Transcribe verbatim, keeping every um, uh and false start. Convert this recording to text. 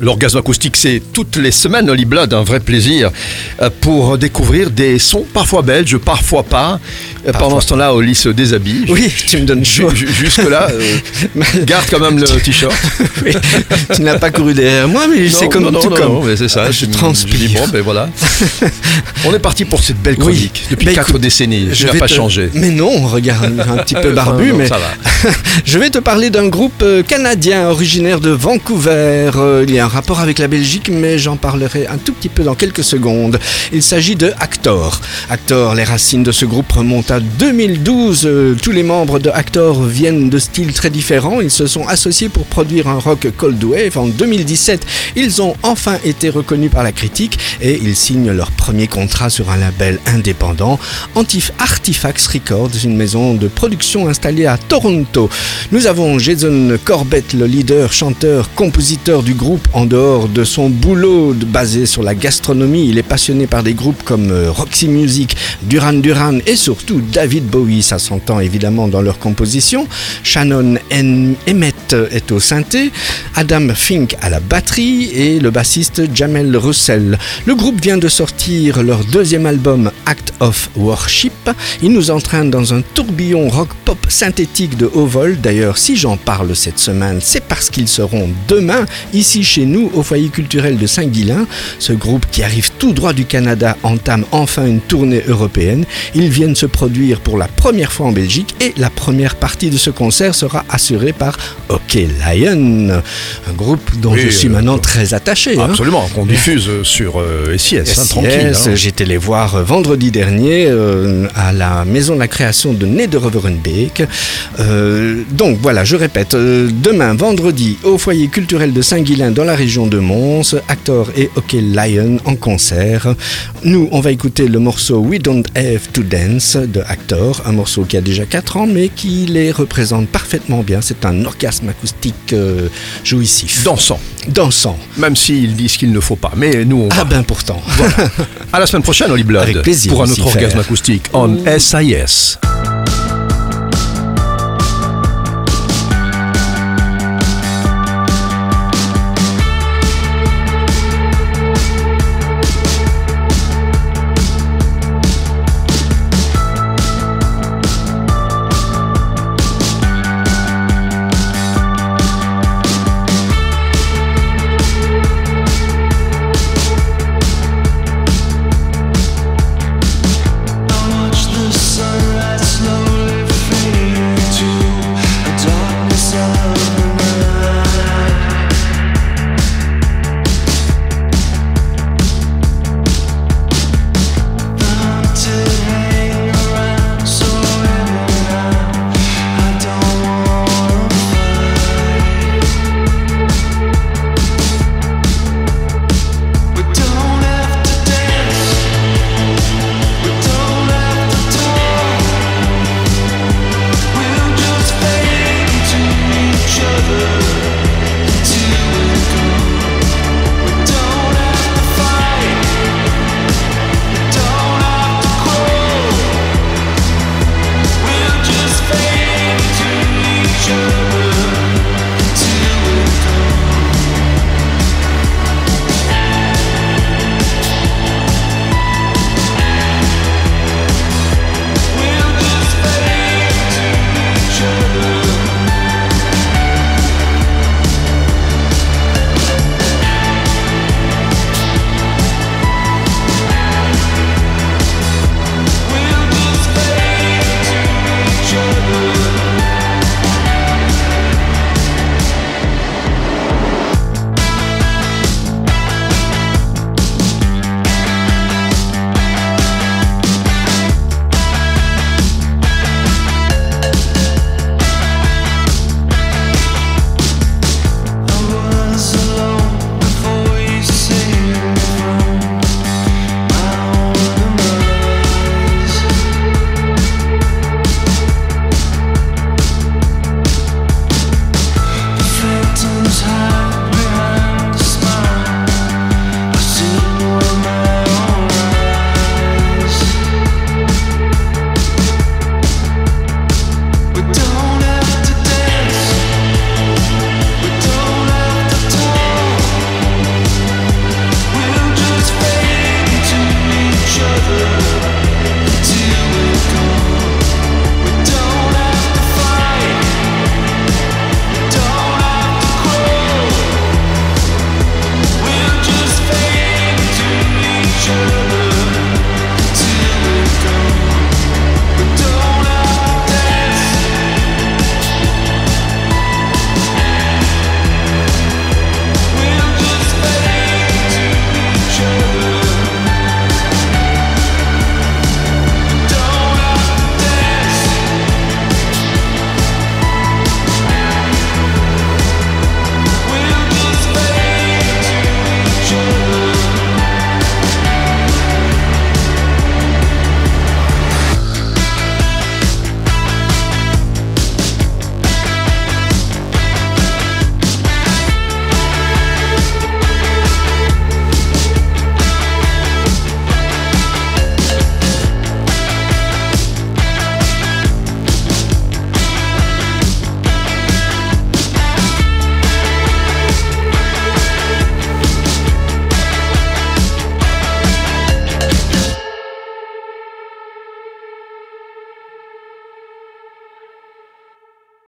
L'orgasme acoustique, c'est toutes les semaines Oli Blood, un vrai plaisir pour découvrir des sons parfois belges, parfois pas. Parfois. Pendant ce temps-là, Oli se déshabille. Oui, tu me donnes chaud. Jusque-là, euh, garde quand même le t-shirt. Oui. Tu n'as pas couru derrière moi, mais non, c'est comme non, non, tout non, comme. Non, mais c'est ça. Ah, je transpire. Bon, ben voilà. On est parti pour cette belle chronique. Oui. Depuis ben quatre écoute, décennies, je n'ai pas te... changé. Mais non, regarde, un petit peu barbu, non, non, mais ça va. Je vais te parler d'un groupe canadien originaire de Vancouver. Il y a rapport avec la Belgique, mais j'en parlerai un tout petit peu dans quelques secondes. Il s'agit de Actor. Actor, les racines de ce groupe remontent à deux mille douze. Tous les membres de Actor viennent de styles très différents. Ils se sont associés pour produire un rock cold wave. En deux mille dix-sept, ils ont enfin été reconnus par la critique et ils signent leur premier contrat sur un label indépendant, Antif Artifacts Records, une maison de production installée à Toronto. Nous avons Jason Corbett, le leader, chanteur, compositeur du groupe. En dehors de son boulot basé sur la gastronomie, il est passionné par des groupes comme Roxy Music, Duran Duran et surtout David Bowie. Ça s'entend évidemment dans leur composition. Shannon N. Emmett est au synthé, Adam Fink à la batterie et le bassiste Jamel Russell. Le groupe vient de sortir leur deuxième album Act of Worship. Il nous entraîne dans un tourbillon rock-pop synthétique de haut vol. D'ailleurs, si j'en parle cette semaine, c'est parce qu'ils seront demain ici chez nous au foyer culturel de Saint-Guilain. Ce groupe qui arrive tout droit du Canada entame enfin une tournée européenne. Ils viennent se produire pour la première fois en Belgique et la première partie de ce concert sera assurée par Okay Lion, un groupe dont oui, je suis euh, maintenant très attaché. Absolument, hein. Qu'on diffuse sur euh, S I S, S I S hein, tranquille. Hein. J'étais les voir vendredi dernier euh, à la maison de la création de Neder-Over-Heembeek. Euh, donc voilà, je répète, euh, demain vendredi au foyer culturel de Saint-Guilain dans la région de Mons, Actor et Hockey Lion en concert. Nous, on va écouter le morceau We Don't Have To Dance de Actor, un morceau qui a déjà quatre ans mais qui les représente parfaitement bien. C'est un orgasme acoustique euh, jouissif. Dansant. Dansant. Même s'ils disent qu'il ne faut pas, mais nous on va. Ah ben pourtant. Voilà. À la semaine prochaine, Oli Blood. Avec plaisir. Pour un autre orgasme acoustique en S I S.